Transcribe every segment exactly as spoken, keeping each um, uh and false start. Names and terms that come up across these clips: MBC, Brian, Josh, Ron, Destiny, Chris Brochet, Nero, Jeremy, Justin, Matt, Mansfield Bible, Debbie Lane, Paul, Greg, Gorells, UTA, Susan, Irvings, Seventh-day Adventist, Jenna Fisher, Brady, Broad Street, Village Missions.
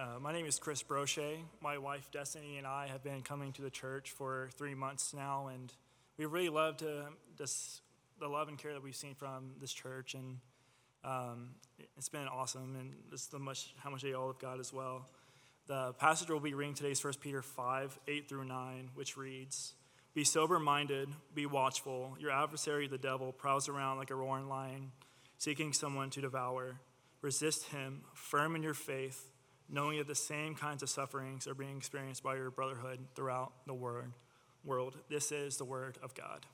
Uh, my name is Chris Brochet. My wife, Destiny, and I have been coming to the church for three months now, and we really love to this, the love and care that we've seen from this church, and um, it's been awesome, and just the much how much they all have got as well. The passage we'll be reading today is First Peter five, eight through nine, which reads, "Be sober-minded, be watchful. Your adversary, the devil, prowls around like a roaring lion, seeking someone to devour. Resist him, firm in your faith, knowing that the same kinds of sufferings are being experienced by your brotherhood throughout the world. This is the word of God."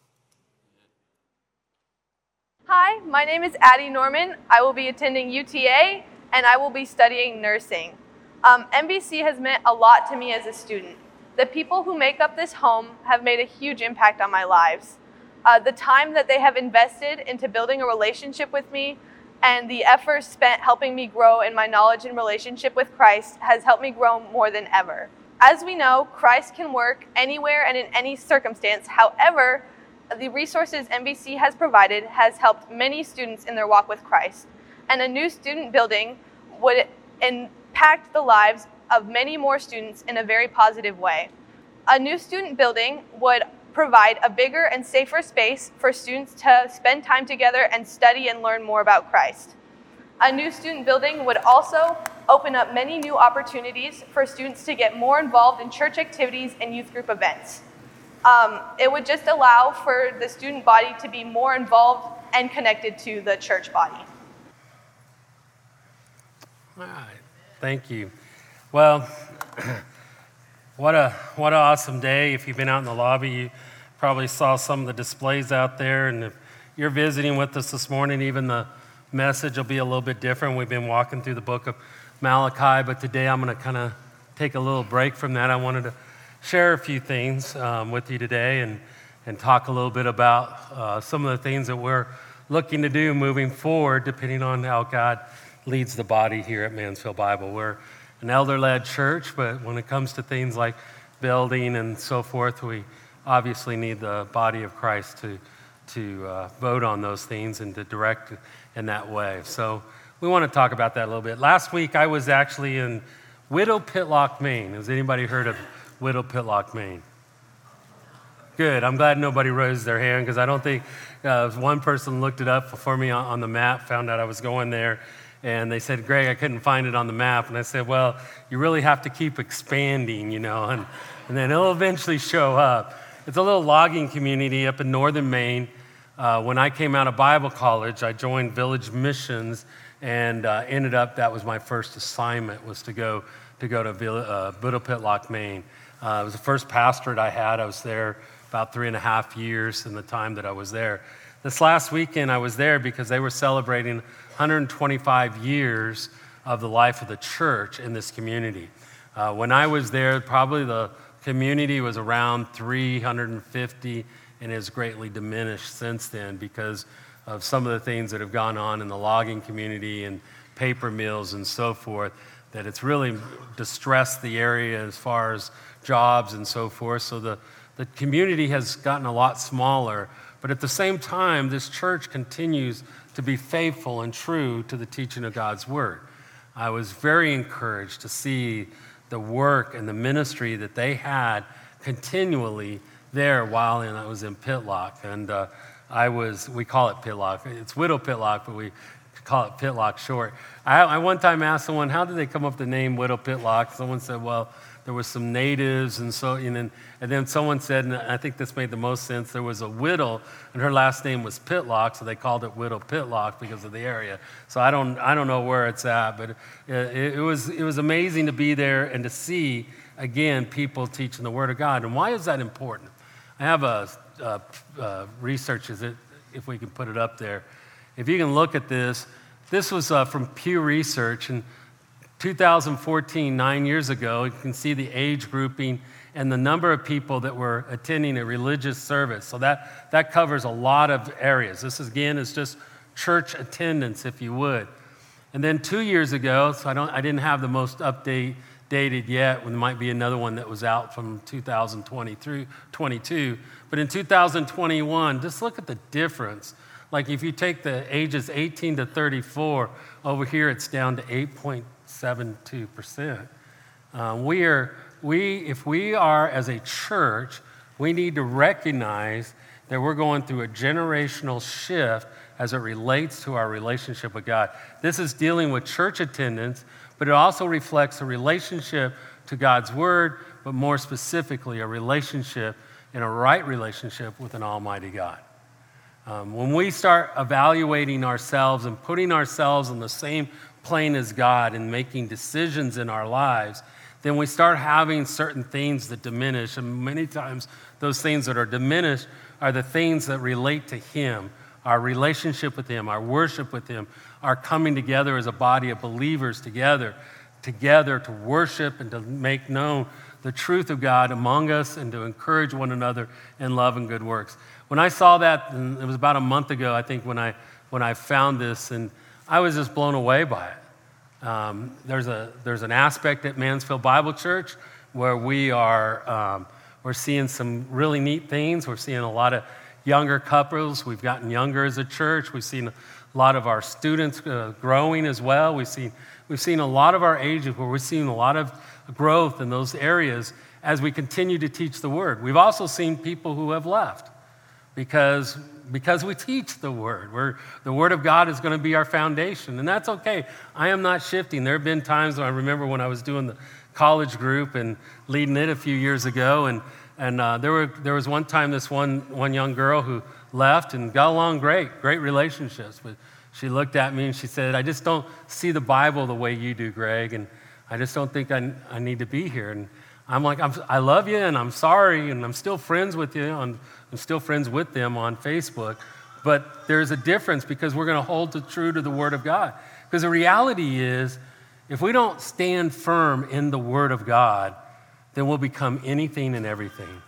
Hi, my name is Addie Norman. I will be attending U T A, and I will be studying nursing. Um, M B C has meant a lot to me as a student. The people who make up this home have made a huge impact on my lives. Uh, the time that they have invested into building a relationship with me and the effort spent helping me grow in my knowledge and relationship with Christ has helped me grow more than ever. As we know, Christ can work anywhere and in any circumstance. However, the resources M B C has provided has helped many students in their walk with Christ. And a new student building would impact the lives of many more students in a very positive way. A new student building would provide a bigger and safer space for students to spend time together and study and learn more about Christ. A new student building would also open up many new opportunities for students to get more involved in church activities and youth group events. Um, it would just allow for the student body to be more involved and connected to the church body. All right, thank you. Well, What a what an awesome day. If you've been out in the lobby, you probably saw some of the displays out there. And if you're visiting with us this morning, even the message will be a little bit different. We've been walking through the book of Malachi, but today I'm going to kind of take a little break from that. I wanted to share a few things um, with you today and, and talk a little bit about uh, some of the things that we're looking to do moving forward, depending on how God leads the body here at Mansfield Bible. We're an elder-led church, but when it comes to things like building and so forth, we obviously need the body of Christ to to uh, vote on those things and to direct in that way. So we want to talk about that a little bit. Last week, I was actually in Wytopitlock, Maine. Has anybody heard of Wytopitlock, Maine? Good. I'm glad nobody raised their hand, because I don't think uh, one person looked it up for me on the map, found out I was going there. And they said, "Greg, I couldn't find it on the map." And I said, "Well, you really have to keep expanding, you know, and, and then it'll eventually show up." It's a little logging community up in northern Maine. Uh, when I came out of Bible college, I joined Village Missions, and uh, ended up, that was my first assignment, was to go to go to Vill- uh, Wytopitlock, Maine. Uh, it was the first pastorate I had. I was there about three and a half years in the time that I was there. This last weekend, I was there because they were celebrating one hundred twenty-five years of the life of the church in this community. Uh, when I was there, probably the community was around three hundred fifty and has greatly diminished since then because of some of the things that have gone on in the logging community and paper mills and so forth, that it's really distressed the area as far as jobs and so forth. So the, the community has gotten a lot smaller. But at the same time, this church continues to be faithful and true to the teaching of God's word. I was very encouraged to see the work and the ministry that they had continually there while in, I was in Pitlock. And uh, I was, we call it Pitlock. It's Wytopitlock, but we call it Pitlock short. I, I one time asked someone, how did they come up with the name Wytopitlock? Someone said, well, there were some natives, and so and then, and then someone said, and I think this made the most sense, there was a widow, and her last name was Pitlock, so they called it Wytopitlock because of the area. So I don't I don't know where it's at, but it, it was it was amazing to be there and to see, again, people teaching the Word of God. And why is that important? I have a, a, a research, is it, if we can put it up there. If you can look at this, this was uh, from Pew Research, and two thousand fourteen, nine years ago, you can see the age grouping and the number of people that were attending a religious service. So that, that covers a lot of areas. This, is, again, is just church attendance, if you would. And then two years ago, so I don't, I didn't have the most update dated yet. There might be another one that was out from two thousand twenty through twenty-two. But in two thousand twenty-one, just look at the difference. Like if you take the ages eighteen to thirty-four, over here it's down to eight point two seventy-two percent. Um, we are, we, if we are as a church, we need to recognize that we're going through a generational shift as it relates to our relationship with God. This is dealing with church attendance, but it also reflects a relationship to God's Word, but more specifically, a relationship and a right relationship with an Almighty God. Um, when we start evaluating ourselves and putting ourselves on the same plane as God and making decisions in our lives, then we start having certain things that diminish, and many times those things that are diminished are the things that relate to Him, our relationship with Him, our worship with Him, our coming together as a body of believers together, together to worship and to make known the truth of God among us and to encourage one another in love and good works. When I saw that, and it was about a month ago, I think, when I when I found this, and I was just blown away by it. Um, there's a there's an aspect at Mansfield Bible Church where we are um, we're seeing some really neat things. We're seeing a lot of younger couples. We've gotten younger as a church. We've seen a lot of our students uh, growing as well. We've seen we've seen a lot of our ages where we're seeing a lot of growth in those areas as we continue to teach the Word. We've also seen people who have left because because we teach the Word. We're, the Word of God is going to be our foundation, and that's okay. I am not shifting. There have been times when I remember when I was doing the college group and leading it a few years ago, and and uh, there were there was one time this one one young girl who left and got along great, great relationships. But she looked at me and she said, "I just don't see the Bible the way you do, Greg, and I just don't think I, I need to be here." And I'm like, I'm, I love you, and I'm sorry, and I'm still friends with you. I'm, I'm still friends with them on Facebook. But there's a difference because we're going to hold to, true to the Word of God. Because the reality is, if we don't stand firm in the Word of God, then we'll become anything and everything.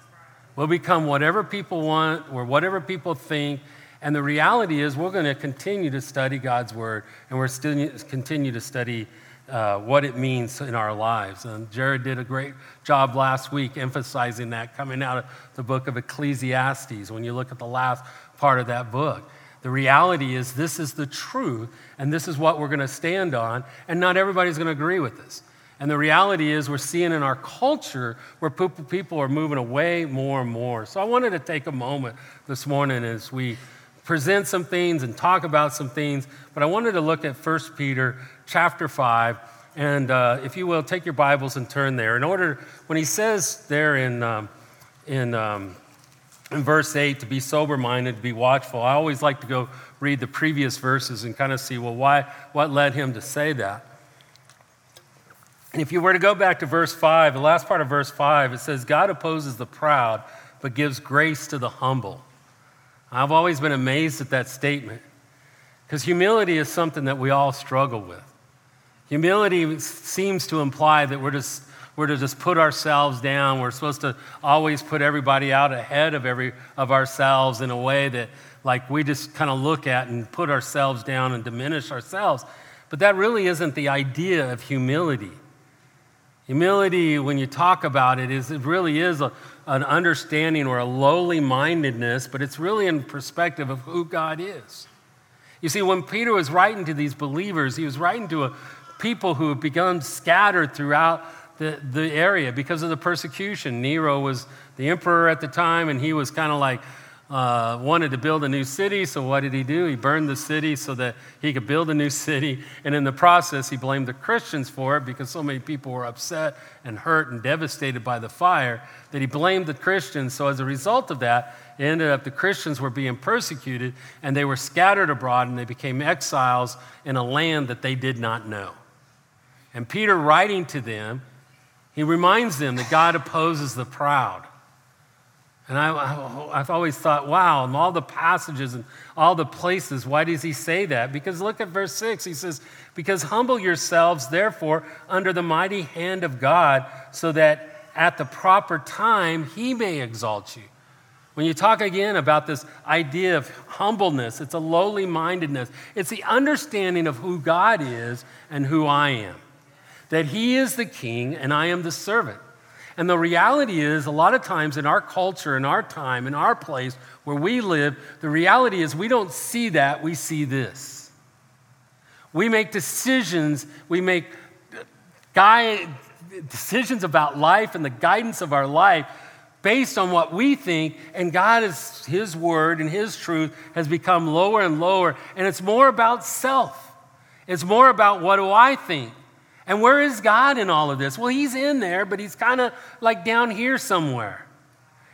We'll become whatever people want or whatever people think. And the reality is we're going to continue to study God's Word, and we're still continue to study Uh, what it means in our lives. And Jared did a great job last week emphasizing that coming out of the book of Ecclesiastes. When you look at the last part of that book, the reality is this is the truth, and this is what we're going to stand on, and not everybody's going to agree with this. And the reality is we're seeing in our culture where people are moving away more and more. So I wanted to take a moment this morning as we present some things and talk about some things, but I wanted to look at First Peter chapter five, and uh, if you will, take your Bibles and turn there. In order, when he says there in um, in, um, in verse eight, to be sober-minded, to be watchful, I always like to go read the previous verses and kind of see, well, why, what led him to say that? And if you were to go back to verse five, the last part of verse five, it says, "God opposes the proud, but gives grace to the humble." I've always been amazed at that statement, because humility is something that we all struggle with. Humility seems to imply that we're just we're to just put ourselves down. We're supposed to always put everybody out ahead of every of ourselves in a way that, like, we just kind of look at and put ourselves down and diminish ourselves. But that really isn't the idea of humility. Humility, when you talk about it, is it really is a, an understanding or a lowly mindedness, but it's really in perspective of who God is. You see, when Peter was writing to these believers, he was writing to a people who have become scattered throughout the, the area because of the persecution. Nero was the emperor at the time, and he was kind of like, uh, wanted to build a new city, so what did he do? He burned the city so that he could build a new city, and in the process, he blamed the Christians for it because so many people were upset and hurt and devastated by the fire that he blamed the Christians. So as a result of that, it ended up the Christians were being persecuted, and they were scattered abroad, and they became exiles in a land that they did not know. And Peter, writing to them, he reminds them that God opposes the proud. And I, I, I've always thought, wow, in all the passages and all the places, why does he say that? Because look at verse six. He says, "Because humble yourselves, therefore, under the mighty hand of God, so that at the proper time he may exalt you." When you talk again about this idea of humbleness, it's a lowly mindedness. It's the understanding of who God is and who I am. That he is the king and I am the servant. And the reality is, a lot of times in our culture, in our time, in our place where we live, the reality is we don't see that, we see this. We make decisions, we make guide, decisions about life and the guidance of our life based on what we think, and God is, his word and his truth has become lower and lower, and it's more about self. It's more about what do I think? And where is God in all of this? Well, he's in there, but he's kind of like down here somewhere.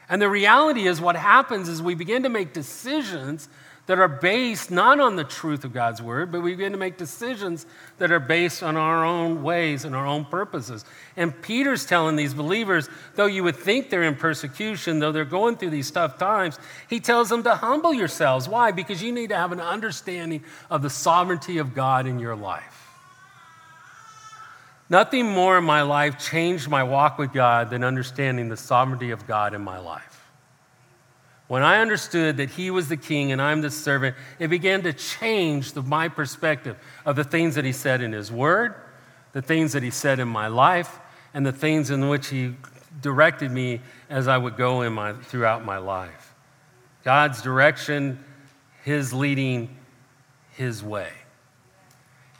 And the reality is what happens is we begin to make decisions that are based not on the truth of God's word, but we begin to make decisions that are based on our own ways and our own purposes. And Peter's telling these believers, though you would think they're in persecution, though they're going through these tough times, he tells them to humble yourselves. Why? Because you need to have an understanding of the sovereignty of God in your life. Nothing more in my life changed my walk with God than understanding the sovereignty of God in my life. When I understood that he was the king and I'm the servant, it began to change the, my perspective of the things that he said in his word, the things that he said in my life, and the things in which he directed me as I would go in my, throughout my life. God's direction, his leading, his way.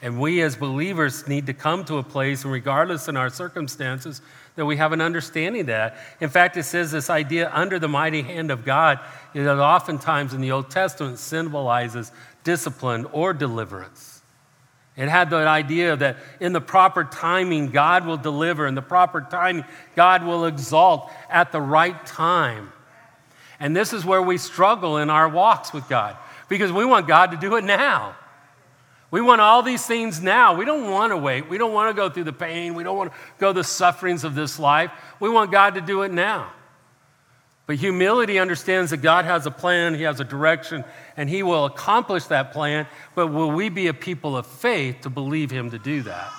And we as believers need to come to a place, and regardless in our circumstances, that we have an understanding of that. In fact, it says this idea, under the mighty hand of God, that oftentimes in the Old Testament symbolizes discipline or deliverance. It had the idea that in the proper timing, God will deliver. In the proper timing, God will exalt at the right time. And this is where we struggle in our walks with God, because we want God to do it now. We want all these things now. We don't want to wait. We don't want to go through the pain. We don't want to go the sufferings of this life. We want God to do it now. But humility understands that God has a plan, he has a direction, and he will accomplish that plan. But will we be a people of faith to believe him to do that?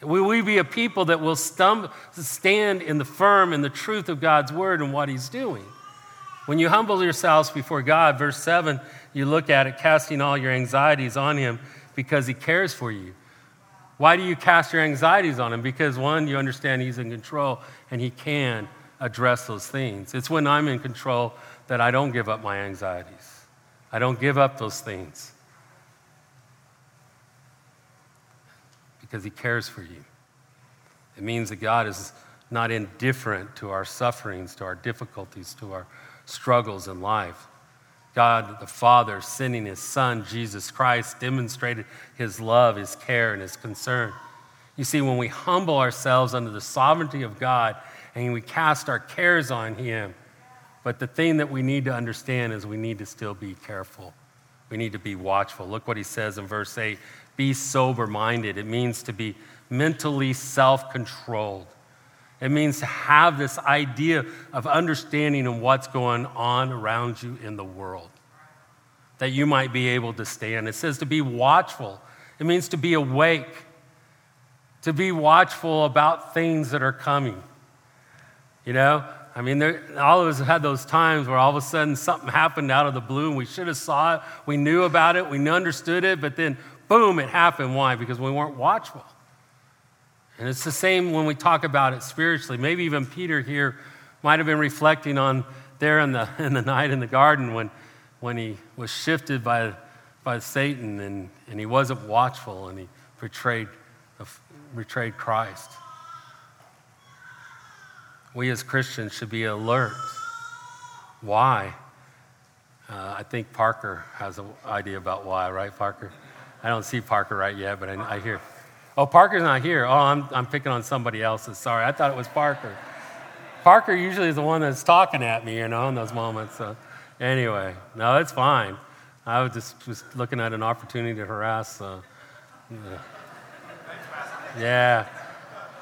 Will we be a people that will stumble, stand in the firm in the truth of God's word and what he's doing? When you humble yourselves before God, verse seven, you look at it, casting all your anxieties on him because he cares for you. Why do you cast your anxieties on him? Because one, you understand he's in control and he can address those things. It's when I'm in control that I don't give up my anxieties. I don't give up those things because he cares for you. It means that God is not indifferent to our sufferings, to our difficulties, to our struggles in life. God the Father sending his Son, Jesus Christ, demonstrated his love, his care, and his concern. You see, when we humble ourselves under the sovereignty of God and we cast our cares on him, but the thing that we need to understand is we need to still be careful. We need to be watchful. Look what he says in verse eight, be sober-minded. It means to be mentally self-controlled. It means to have this idea of understanding of what's going on around you in the world, that you might be able to stand. It says to be watchful. It means to be awake, to be watchful about things that are coming. You know, I mean, there, all of us have had those times where all of a sudden something happened out of the blue and we should have saw it, we knew about it, we understood it, but then boom, it happened. Why? Because we weren't watchful. And it's the same when we talk about it spiritually. Maybe even Peter here might have been reflecting on there in the in the night in the garden when when he was shifted by by Satan and, and he wasn't watchful and he betrayed betrayed Christ. We as Christians should be alert. Why? Uh, I think Parker has an idea about why, right, Parker? I don't see Parker right yet, but I, I hear. Oh, Parker's not here. Oh, I'm I'm picking on somebody else's. Sorry, I thought it was Parker. Parker usually is the one that's talking at me, you know, in those moments. So anyway, no, it's fine. I was just, just looking at an opportunity to harass. So. Yeah,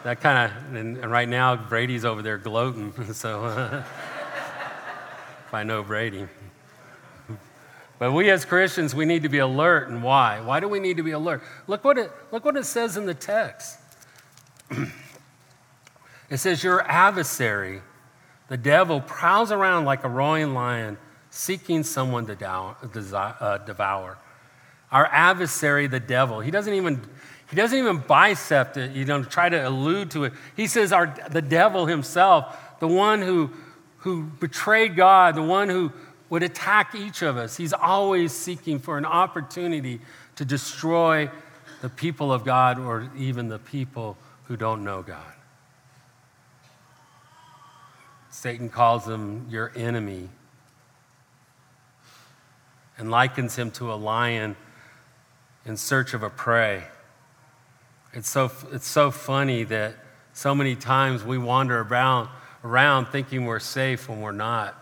that kind of, and, and right now Brady's over there gloating. So if I know Brady. But we as Christians, we need to be alert. And why? Why do we need to be alert? Look what it, look what it says in the text. It says, your adversary, the devil, prowls around like a roaring lion, seeking someone to dow- desire, uh, devour. Our adversary, the devil, he doesn't even, he doesn't even bicep it, you know, try to allude to it. He says our, the devil himself, the one who, who betrayed God, the one who would attack each of us. He's always seeking for an opportunity to destroy the people of God or even the people who don't know God. Satan calls him your enemy and likens him to a lion in search of a prey. It's so it's so funny that so many times we wander around, around thinking we're safe when we're not.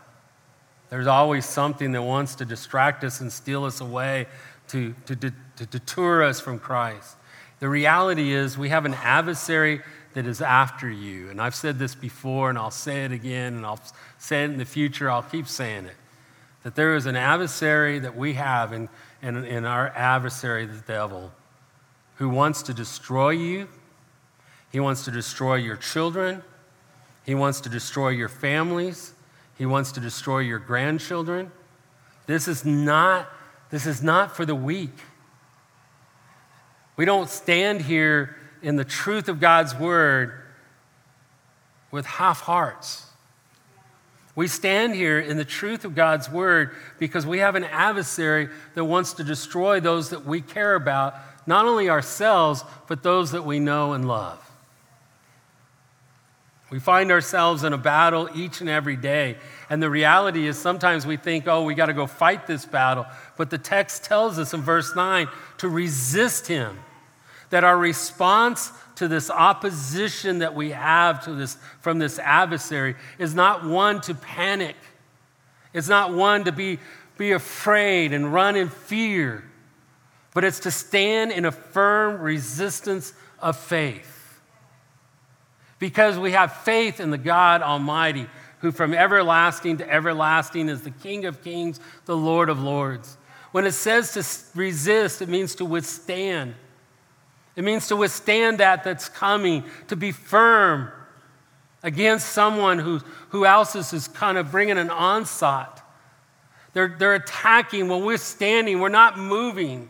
There's always something that wants to distract us and steal us away, to, to, to, to deter us from Christ. The reality is we have an adversary that is after you. And I've said this before, and I'll say it again, and I'll say it in the future. I'll keep saying it, that there is an adversary that we have in, in, in our adversary, the devil, who wants to destroy you. He wants to destroy your children. He wants to destroy your families. He wants to destroy your grandchildren. This is not, this is not for the weak. We don't stand here in the truth of God's word with half hearts. We stand here in the truth of God's word because we have an adversary that wants to destroy those that we care about, not only ourselves, but those that we know and love. We find ourselves in a battle each and every day. And the reality is sometimes we think, oh, we got to go fight this battle. But the text tells us in verse nine to resist him, that our response to this opposition that we have to this from this adversary is not one to panic. It's not one to be, be afraid and run in fear, but it's to stand in a firm resistance of faith. Because we have faith in the God Almighty, who from everlasting to everlasting is the King of kings, the Lord of lords. When it says to resist, it means to withstand. It means to withstand that that's coming, to be firm against someone who, who else is, is kind of bringing an onslaught. They're, they're attacking when we're standing. We're not moving.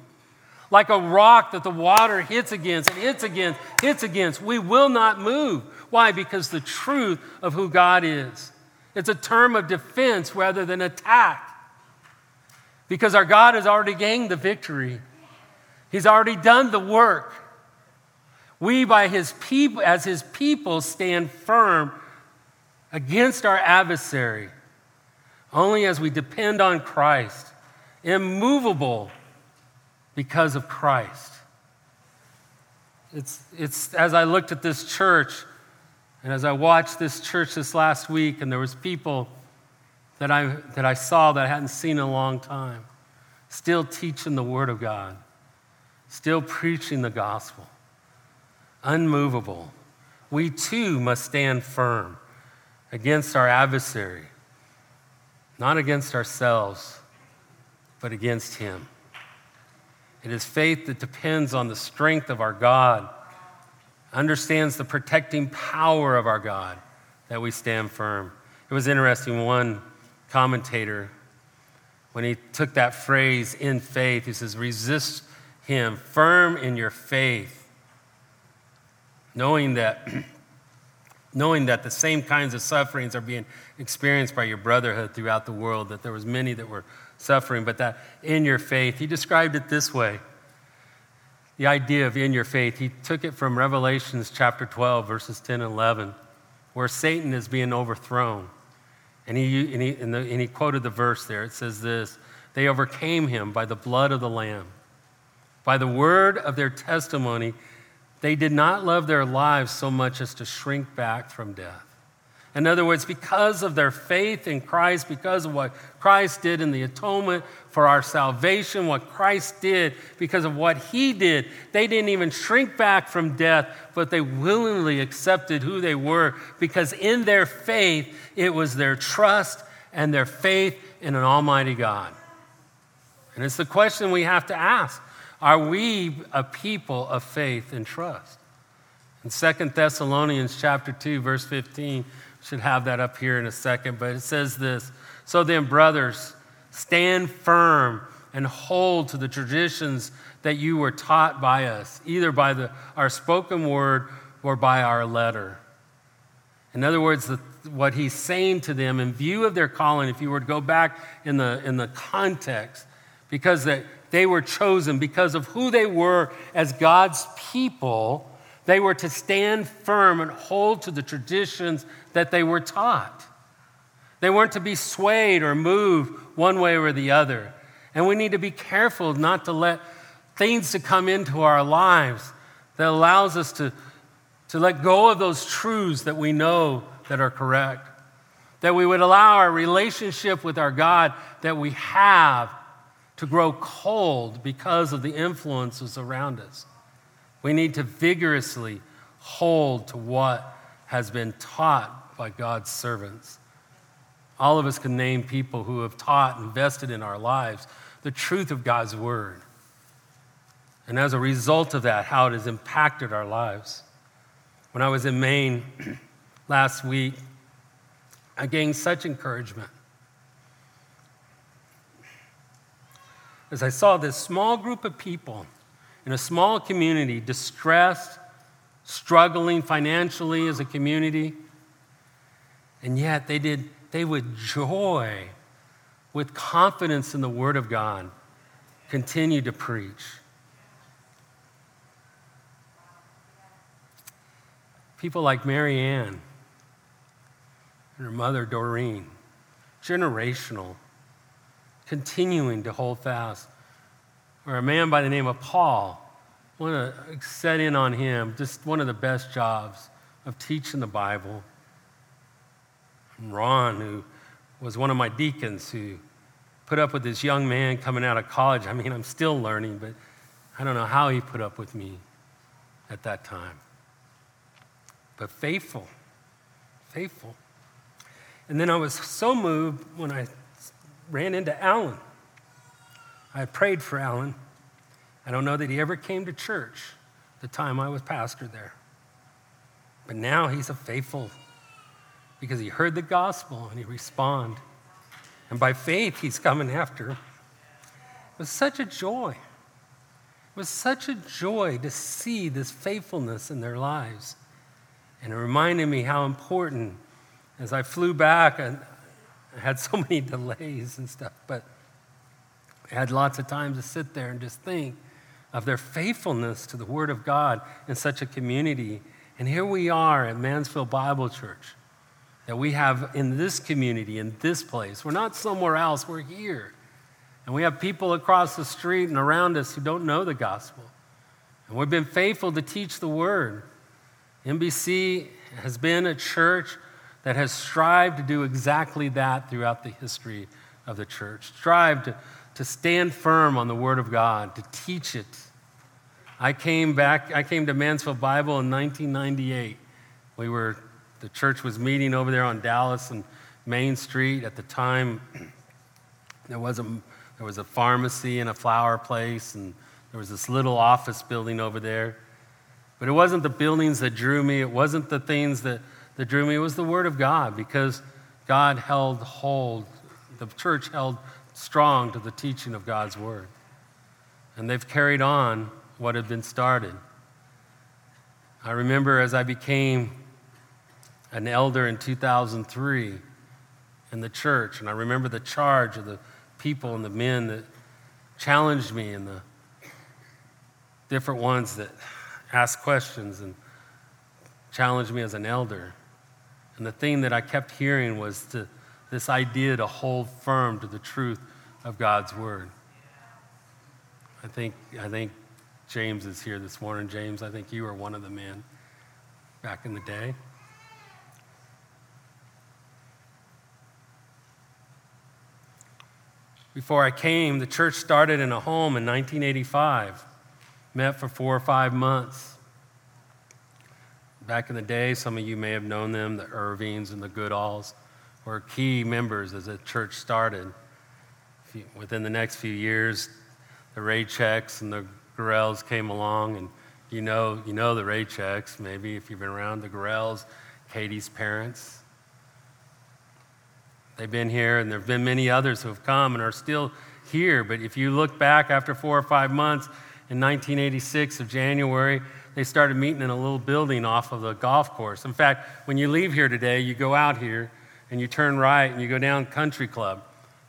Like a rock that the water hits against and hits against, hits against. We will not move. Why? Because the truth of who God is. It's a term of defense rather than attack. Because our God has already gained the victory. He's already done the work. We, by his people, as his people, stand firm against our adversary, only as we depend on Christ, immovable because of Christ. It's it's as I looked at this church, and as I watched this church this last week, and there was people that I that I saw that I hadn't seen in a long time, still teaching the Word of God. Still preaching the gospel, unmovable. We too must stand firm against our adversary, not against ourselves, but against him. It is faith that depends on the strength of our God, understands the protecting power of our God, that we stand firm. It was interesting, one commentator, when he took that phrase, in faith, he says, resist him, firm in your faith, knowing that, knowing that the same kinds of sufferings are being experienced by your brotherhood throughout the world, that there was many that were suffering, but that in your faith, he described it this way, the idea of in your faith. He took it from Revelations chapter twelve, verses ten and eleven, where Satan is being overthrown. And he, and he, and the, and he quoted the verse there. It says this, they overcame him by the blood of the Lamb. By the word of their testimony, they did not love their lives so much as to shrink back from death. In other words, because of their faith in Christ, because of what Christ did in the atonement for our salvation, what Christ did, because of what he did, they didn't even shrink back from death, but they willingly accepted who they were, because in their faith, it was their trust and their faith in an almighty God. And it's the question we have to ask. Are we a people of faith and trust? In Second Thessalonians chapter two, verse fifteen, should have that up here in a second, but it says this, so then, brothers, stand firm and hold to the traditions that you were taught by us, either by the, our spoken word or by our letter. In other words, the, what he's saying to them in view of their calling, if you were to go back in the, in the context, because that, they were chosen because of who they were as God's people. They were to stand firm and hold to the traditions that they were taught. They weren't to be swayed or moved one way or the other. And we need to be careful not to let things to come into our lives that allows us to, to let go of those truths that we know that are correct. That we would allow our relationship with our God that we have to grow cold because of the influences around us. We need to vigorously hold to what has been taught by God's servants. All of us can name people who have taught, invested in our lives, the truth of God's word. And as a result of that, how it has impacted our lives. When I was in Maine last week, I gained such encouragement as I saw this small group of people in a small community, distressed, struggling financially as a community, and yet they did they with joy, with confidence in the Word of God, continued to preach. People like Mary Ann and her mother Doreen, generational, continuing to hold fast. Or a man by the name of Paul, I want to set in on him, just one of the best jobs of teaching the Bible. Ron, who was one of my deacons, who put up with this young man coming out of college. I mean, I'm still learning, but I don't know how he put up with me at that time. But faithful, faithful. And then I was so moved when I ran into Alan. I prayed for Alan. I don't know that he ever came to church the time I was pastor there. But now he's a faithful because he heard the gospel and he responded. And by faith, he's coming after. It was such a joy. It was such a joy to see this faithfulness in their lives. And it reminded me how important, as I flew back, I had so many delays and stuff, but I had lots of time to sit there and just think of their faithfulness to the Word of God in such a community. And here we are at Mansfield Bible Church, that we have in this community, in this place. We're not somewhere else, we're here. And we have people across the street and around us who don't know the gospel. And we've been faithful to teach the word. M B C has been a church that has strived to do exactly that throughout the history of the church. Strived to, to stand firm on the word of God, to teach it. I came back, I came to Mansfield Bible in nineteen ninety-eight. We were The church was meeting over there on Dallas and Main Street. At the time, there was a there was a pharmacy and a flower place, and there was this little office building over there. But it wasn't the buildings that drew me. It wasn't the things that, that drew me. It was the Word of God, because God held hold, the church held strong to the teaching of God's Word. And they've carried on what had been started. I remember as I became an elder in two thousand three in the church. And I remember the charge of the people and the men that challenged me and the different ones that asked questions and challenged me as an elder. And the thing that I kept hearing was to, this idea to hold firm to the truth of God's word. I think, I think James is here this morning. James, I think you were one of the men back in the day. Before I came, the church started in a home in nineteen eighty-five, met for four or five months. Back in the day, some of you may have known them, the Irvings and the Goodalls were key members as the church started. Within the next few years, the Raychecks and the Gorells came along, and you know, you know the Raychecks, maybe if you've been around, the Gorells, Katie's parents. They've been here, and there have been many others who have come and are still here. But if you look back after four or five months, in nineteen eighty-six of January, they started meeting in a little building off of the golf course. In fact, when you leave here today, you go out here, and you turn right, and you go down Country Club.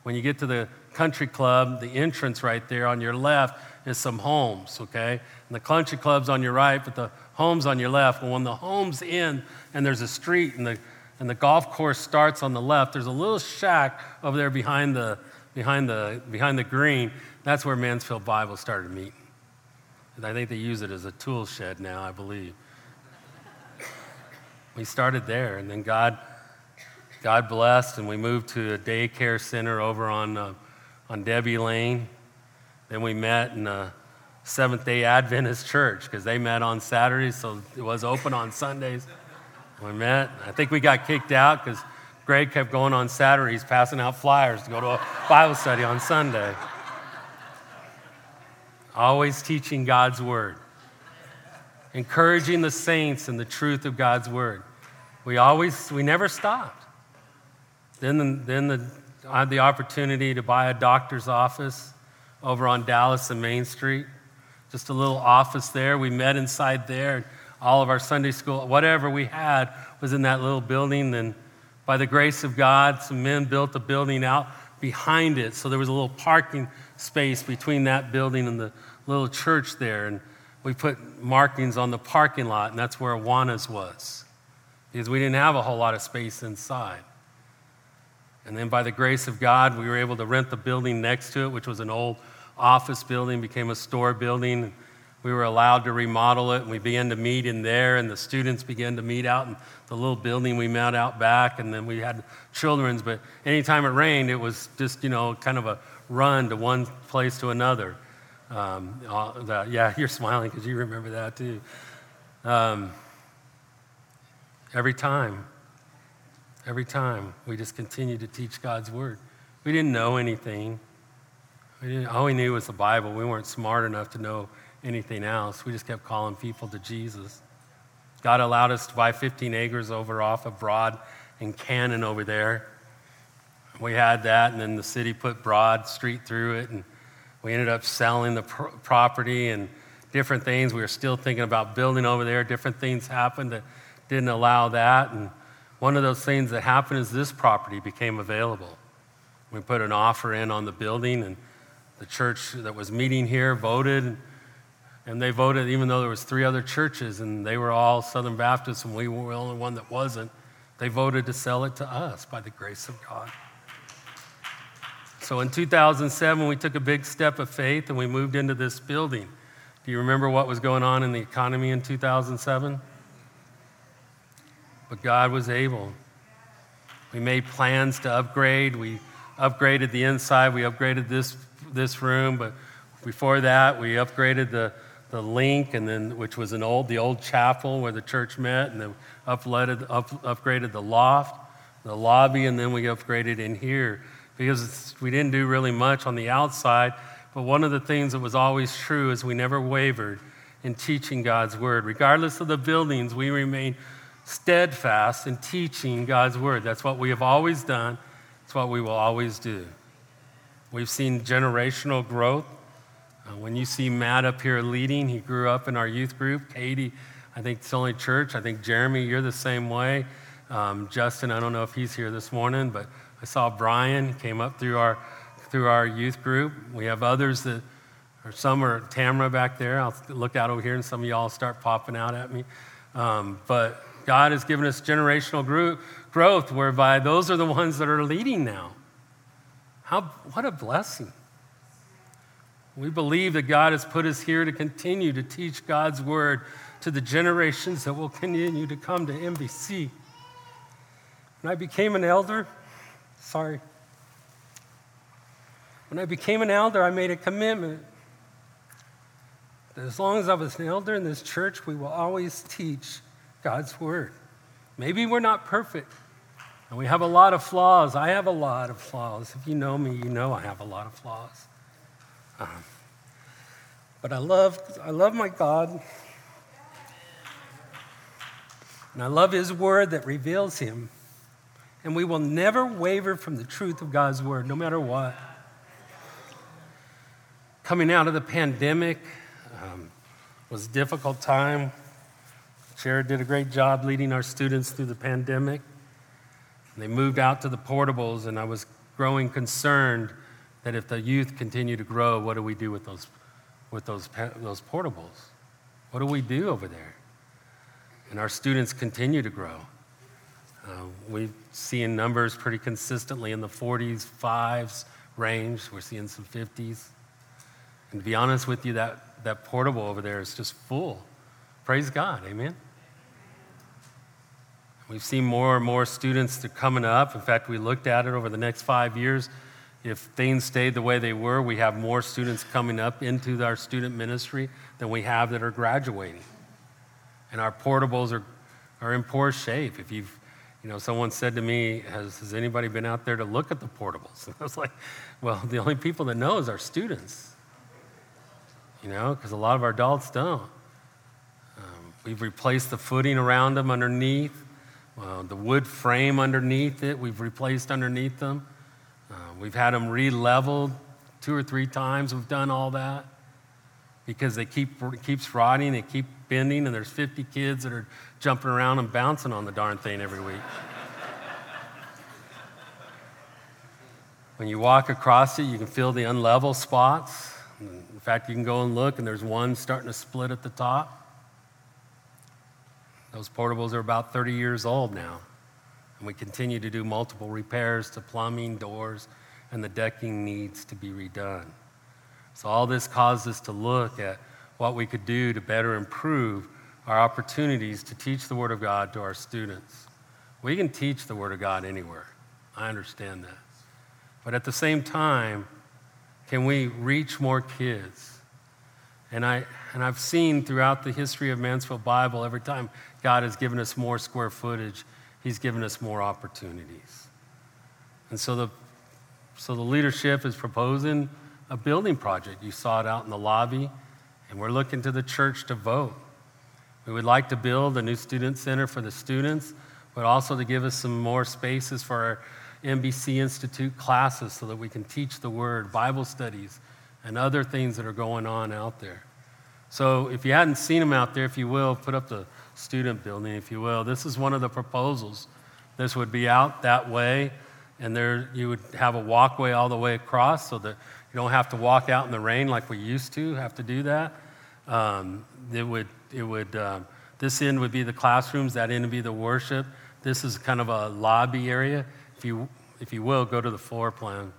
When you get to the Country Club, the entrance right there on your left is some homes, okay? And the country club's on your right, but the home's on your left. Well, when the home's in and there's a street and the and the golf course starts on the left, there's a little shack over there behind the behind the behind the green. That's where Mansfield Bible started meeting. And I think they use it as a tool shed now, I believe. We started there, and then God God blessed, and we moved to a daycare center over on uh, on Debbie Lane. Then we met in a Seventh-day Adventist church because they met on Saturdays, so it was open on Sundays. We met. I think we got kicked out because Greg kept going on Saturdays passing out flyers to go to a Bible study on Sunday. Always teaching God's word. Encouraging the saints in the truth of God's word. We always, we never stopped. Then the, then the, I had the opportunity to buy a doctor's office over on Dallas and Main Street. Just a little office there. We met inside there. All of our Sunday school, whatever we had was in that little building. Then by the grace of God, some men built a building out behind it. So there was a little parking space between that building and the little church there. And we put markings on the parking lot, and that's where Awanas was, because we didn't have a whole lot of space inside. And then by the grace of God, we were able to rent the building next to it, which was an old office building, became a store building. We were allowed to remodel it, and we began to meet in there, and the students began to meet out in the little building we met out back, and then we had children's, but anytime it rained, it was just, you know, kind of a run to one place to another. Um, that, yeah, you're smiling because you remember that too. Um, every time, every time, we just continued to teach God's word. We didn't know anything. We didn't, all we knew was the Bible. We weren't smart enough to know anything else. We just kept calling people to Jesus. God allowed us to buy fifteen acres over off of Broad and Cannon over there. We had that, and then the city put Broad Street through it, and we ended up selling the pro- property and different things. We were still thinking about building over there. Different things happened that didn't allow that, and one of those things that happened is this property became available. We put an offer in on the building, and the church that was meeting here voted. And they voted, even though there was three other churches, and they were all Southern Baptists, and we were the only one that wasn't. They voted to sell it to us by the grace of God. So in two thousand seven, we took a big step of faith, and we moved into this building. Do you remember what was going on in the economy in two thousand seven? But God was able. We made plans to upgrade. We upgraded the inside. We upgraded this this room, but before that, we upgraded the the link, and then which was an old the old chapel where the church met, and then upleted, up, upgraded the loft, the lobby, and then we upgraded in here because we didn't do really much on the outside. But one of the things that was always true is we never wavered in teaching God's word, regardless of the buildings. We remained steadfast in teaching God's word. That's what we have always done. That's what we will always do. We've seen generational growth. When you see Matt up here leading, he grew up in our youth group. Katie, I think it's the only church. I think, Jeremy, you're the same way. Um, Justin, I don't know if he's here this morning, but I saw Brian came up through our through our youth group. We have others that, or some are Tamara back there. I'll look out over here, and some of y'all start popping out at me. Um, but God has given us generational gro- growth, whereby those are the ones that are leading now. How what a blessing. We believe that God has put us here to continue to teach God's word to the generations that will continue to come to M B C. When I became an elder, sorry. When I became an elder, I made a commitment that as long as I was an elder in this church, we will always teach God's word. Maybe we're not perfect, and we have a lot of flaws. I have a lot of flaws. If you know me, you know I have a lot of flaws. Um, but I love, I love my God, and I love His word that reveals Him, and we will never waver from the truth of God's word, no matter what. Coming out of the pandemic um, was a difficult time. Jared did a great job leading our students through the pandemic. They moved out to the portables, and I was growing concerned that if the youth continue to grow, what do we do with those with those those portables. What do we do over there? And our students continue to grow. Uh, we've seen numbers pretty consistently in the forties, fives range. We're seeing some fifties. And to be honest with you, that, that portable over there is just full. Praise God, amen? We've seen more and more students that are coming up. In fact, we looked at it over the next five years. If things stayed the way they were, we have more students coming up into our student ministry than we have that are graduating. And our portables are, are in poor shape. If you've, you know, someone said to me, has, has anybody been out there to look at the portables? And I was like, well, the only people that know is our students, you know, because a lot of our adults don't. Um, we've replaced the footing around them underneath, uh, the wood frame underneath it, we've replaced underneath them. Uh, we've had them re-leveled two or three times. We've done all that because they keep it keeps rotting, they keep bending, and there's fifty kids that are jumping around and bouncing on the darn thing every week. When you walk across it, you can feel the unlevel spots. In fact, you can go and look, and there's one starting to split at the top. Those portables are about thirty years old now. And we continue to do multiple repairs to plumbing, doors, and the decking needs to be redone. So all this caused us to look at what we could do to better improve our opportunities to teach the Word of God to our students. We can teach the Word of God anywhere. I understand that. But at the same time, can we reach more kids? And, I, and I've seen throughout the history of Mansfield Bible, every time God has given us more square footage, He's given us more opportunities. And so the so the leadership is proposing a building project. You saw it out in the lobby, and we're looking to the church to vote. We would like to build a new student center for the students, but also to give us some more spaces for our M B C Institute classes so that we can teach the Word, Bible studies, and other things that are going on out there. So if you hadn't seen them out there, if you will, put up the student building, if you will. This is one of the proposals. This would be out that way, and there you would have a walkway all the way across so that you don't have to walk out in the rain like we used to have to do that. Um, it would, it would. Um, this end would be the classrooms, that end would be the worship. This is kind of a lobby area. If you, if you will, go to the floor plan.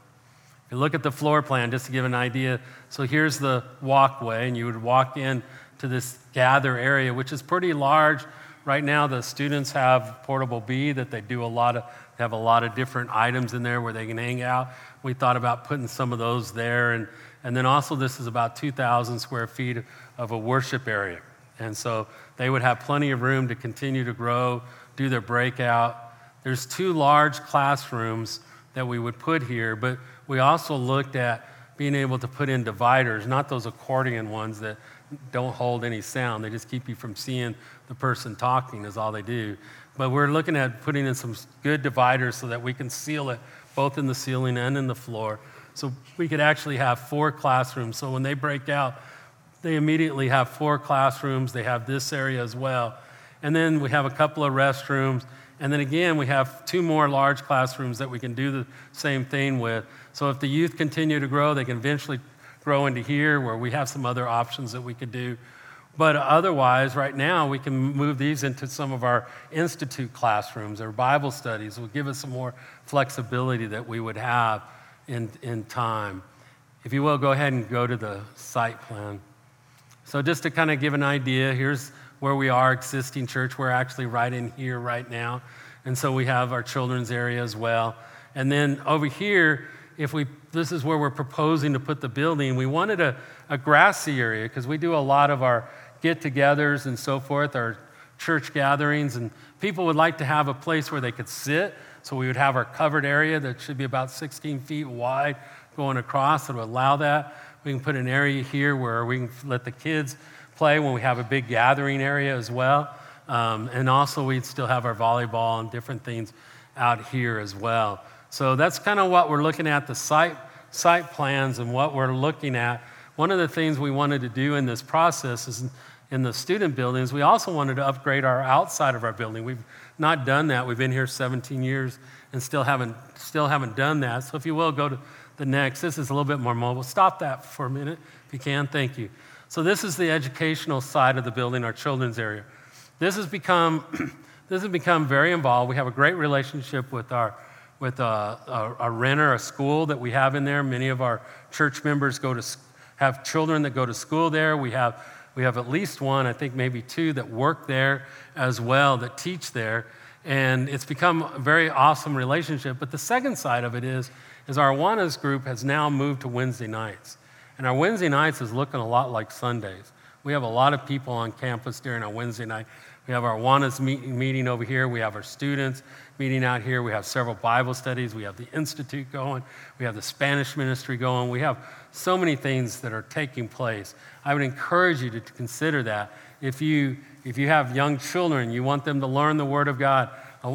If you look at the floor plan, just to give an idea. So here's the walkway, and you would walk in to this gather area, which is pretty large. Right now, the students have Portable B that they do a lot of, they have a lot of different items in there where they can hang out. We thought about putting some of those there. And, and then also this is about two thousand square feet of a worship area. And so they would have plenty of room to continue to grow, do their breakout. There's two large classrooms that we would put here, but we also looked at being able to put in dividers, not those accordion ones that don't hold any sound. They just keep you from seeing the person talking is all they do. But we're looking at putting in some good dividers so that we can seal it both in the ceiling and in the floor. So we could actually have four classrooms. So when they break out, they immediately have four classrooms. They have this area as well. And then we have a couple of restrooms. And then again, we have two more large classrooms that we can do the same thing with. So if the youth continue to grow, they can eventually grow into here where we have some other options that we could do. But otherwise, right now, we can move these into some of our institute classrooms or Bible studies. It will give us some more flexibility that we would have in, in time. If you will, go ahead and go to the site plan. So just to kind of give an idea, here's where we are, existing church. We're actually right in here right now. And so we have our children's area as well. And then over here, if we, this is where we're proposing to put the building. We wanted a, a grassy area because we do a lot of our get-togethers and so forth, our church gatherings, and people would like to have a place where they could sit. So we would have our covered area that should be about sixteen feet wide going across that would allow that. We can put an area here where we can let the kids play when we have a big gathering area as well. Um, and also we'd still have our volleyball and different things out here as well. So that's kind of what we're looking at, the site site plans and what we're looking at. One of the things we wanted to do in this process is in the student buildings, we also wanted to upgrade our outside of our building. We've not done that. We've been here seventeen years and still haven't still haven't done that. So if you will, go to the next. This is a little bit more mobile. Stop that for a minute if you can. Thank you. So this is the educational side of the building, our children's area. This has become this has become very involved. We have a great relationship with our with a, a, a renter, a school that we have in there. Many of our church members go to have children that go to school there. We have we have at least one, I think maybe two, that work there as well, that teach there. And it's become a very awesome relationship. But the second side of it is, is our Awanas group has now moved to Wednesday nights. And our Wednesday nights is looking a lot like Sundays. We have a lot of people on campus during our Wednesday night. We have our Awanas meet, meeting over here. We have our students meeting out here. We have several Bible studies. We have the Institute going. We have the Spanish ministry going. We have so many things that are taking place. I would encourage you to consider that. If you if you have young children, you want them to learn the Word of God,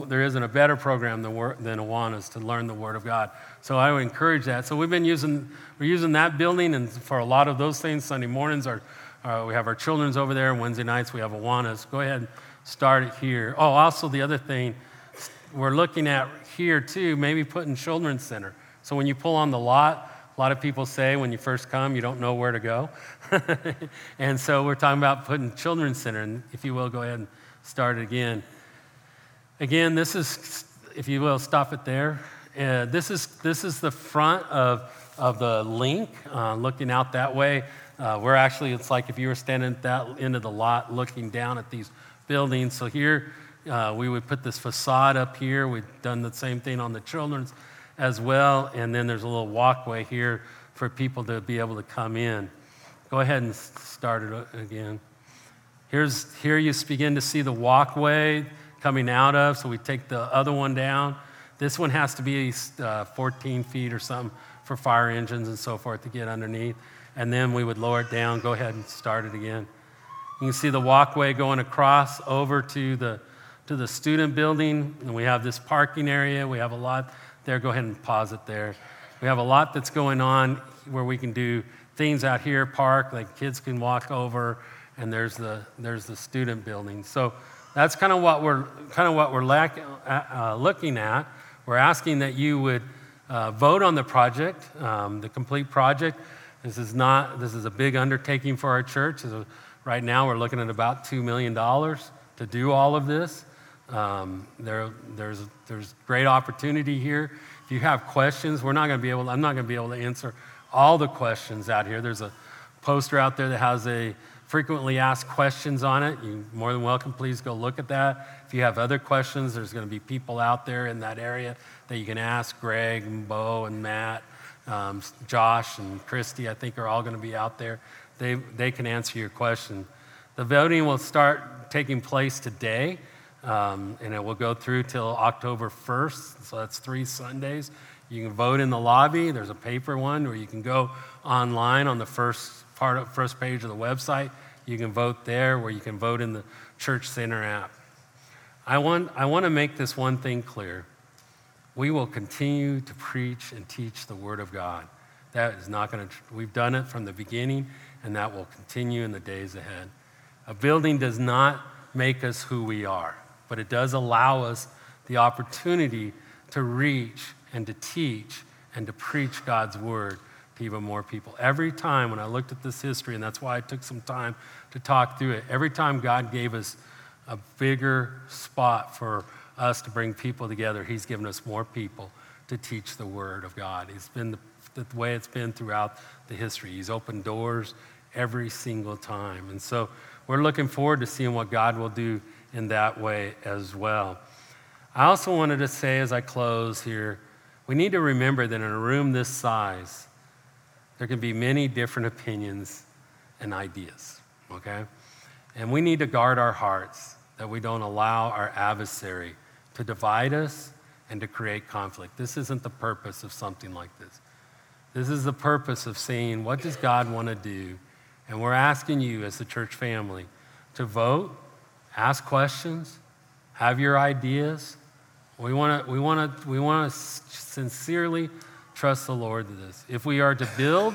there isn't a better program than than Awanas to learn the Word of God. So I would encourage that. So we've been using we're using that building and for a lot of those things. Sunday mornings are uh, we have our children's over there. Wednesday nights we have Awanas. Go ahead and start it here. Oh, also the other thing we're looking at here too, maybe putting children's center. So when you pull on the lot. A lot of people say when you first come, you don't know where to go. And so we're talking about putting children's center, and if you will, go ahead and start it again. Again, this is, if you will, stop it there. Uh, this is this is the front of, of the link, uh, looking out that way. Uh, we're actually, it's like if you were standing at that end of the lot looking down at these buildings. So here, uh, we would put this facade up here. We've done the same thing on the children's as well, and then there's a little walkway here for people to be able to come in. Go ahead and start it again. Here's here you begin to see the walkway coming out of, so we take the other one down. This one has to be uh, fourteen feet or something for fire engines and so forth to get underneath, and then we would lower it down. Go ahead and start it again. You can see the walkway going across over to the to the student building, and we have this parking area. We have a lot there. Go ahead and pause it there. We have a lot that's going on where we can do things out here, park, like kids can walk over, and there's the there's the student building. So that's kind of what we're kind of what we're lack, uh, looking at. We're asking that you would uh, vote on the project, um, the complete project. This is not this is a big undertaking for our church. Right now, we're looking at about two million dollars to do all of this. Um, there, there's, there's great opportunity here. If you have questions, we're not going to be able. To, I'm not going to be able to answer all the questions out here. There's a poster out there that has a frequently asked questions on it. You're more than welcome. Please go look at that. If you have other questions, there's going to be people out there in that area that you can ask. Greg and Bo and Matt, um, Josh and Christy, I think are all going to be out there. They they can answer your question. The voting will start taking place today. Um, and it will go through till October first, so that's three Sundays. You can vote in the lobby. There's a paper one where you can go online on the first part of first page of the website. You can vote there, where you can vote in the Church Center app. I want I want to make this one thing clear. We will continue to preach and teach the Word of God. That is not going to. We've done it from the beginning, and that will continue in the days ahead. A building does not make us who we are. But it does allow us the opportunity to reach and to teach and to preach God's word to even more people. Every time when I looked at this history, and that's why I took some time to talk through it, every time God gave us a bigger spot for us to bring people together, he's given us more people to teach the word of God. It's been the, the way it's been throughout the history. He's opened doors every single time. And so we're looking forward to seeing what God will do in that way as well. I also wanted to say as I close here, we need to remember that in a room this size, there can be many different opinions and ideas, okay? And we need to guard our hearts that we don't allow our adversary to divide us and to create conflict. This isn't the purpose of something like this. This is the purpose of seeing what does God want to do, and we're asking you as the church family to vote. Ask questions, have your ideas. We want to we want to we want to sincerely trust the Lord to this. If we are to build,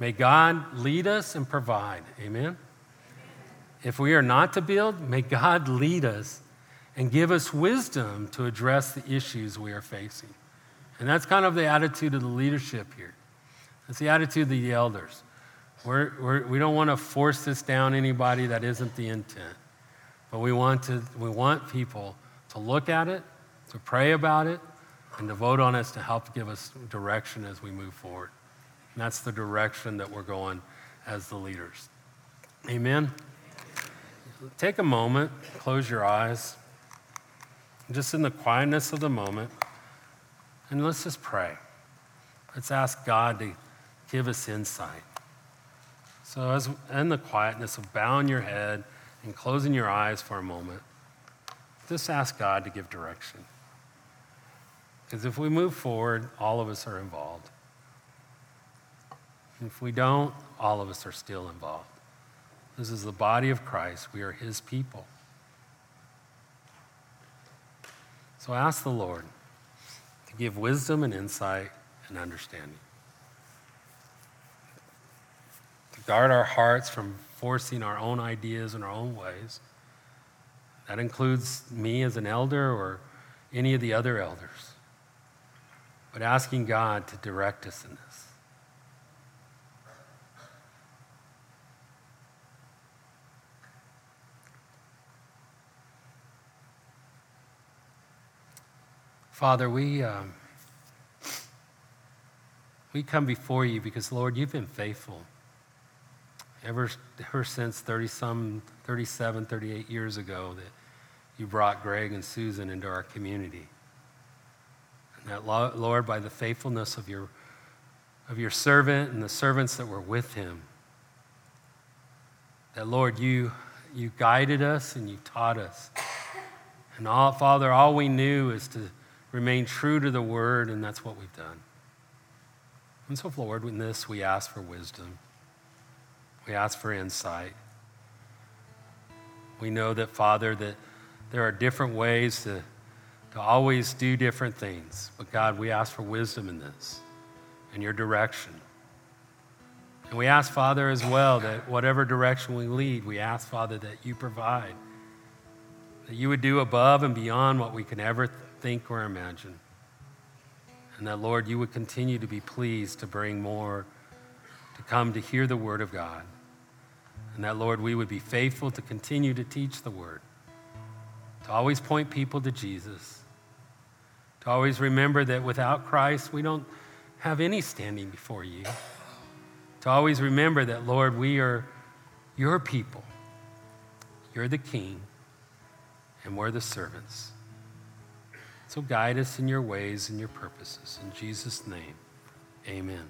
may God lead us and provide. Amen. If we are not to build, may God lead us and give us wisdom to address the issues we are facing. And that's kind of the attitude of the leadership here. That's the attitude of the elders. We're, we're, we don't want to force this down anybody. That isn't the intent. But we want to. We want people to look at it, to pray about it, and to vote on us to help give us direction as we move forward. And that's the direction that we're going as the leaders. Amen? Take a moment, close your eyes, just in the quietness of the moment, and let's just pray. Let's ask God to give us insight. So as in the quietness of bowing your head and closing your eyes for a moment, just ask God to give direction. Because if we move forward, all of us are involved. And if we don't, all of us are still involved. This is the body of Christ. We are his people. So ask the Lord to give wisdom and insight and understanding. To guard our hearts from forcing our own ideas and our own ways. That includes me as an elder or any of the other elders. But asking God to direct us in this. Father, we um, we come before you because, Lord, you've been faithful. Ever, ever since thirty-some, thirty-seven, thirty-eight years ago that you brought Greg and Susan into our community. And that, Lord, by the faithfulness of your, of your servant and the servants that were with him, that, Lord, you, you guided us and you taught us. And, all, Father, all we knew is to remain true to the word, and that's what we've done. And so, Lord, in this, we ask for wisdom. We ask for insight. We know that, Father, that there are different ways to, to always do different things. But, God, we ask for wisdom in this and your direction. And we ask, Father, as well, that whatever direction we lead, we ask, Father, that you provide, that you would do above and beyond what we can ever think. think or imagine. And that, Lord, you would continue to be pleased to bring more to come to hear the word of God. And that, Lord, we would be faithful to continue to teach the word, to always point people to Jesus, to always remember that without Christ, we don't have any standing before you, to always remember that, Lord, we are your people. You're the king, and we're the servants. So guide us in your ways and your purposes. In Jesus' name, amen.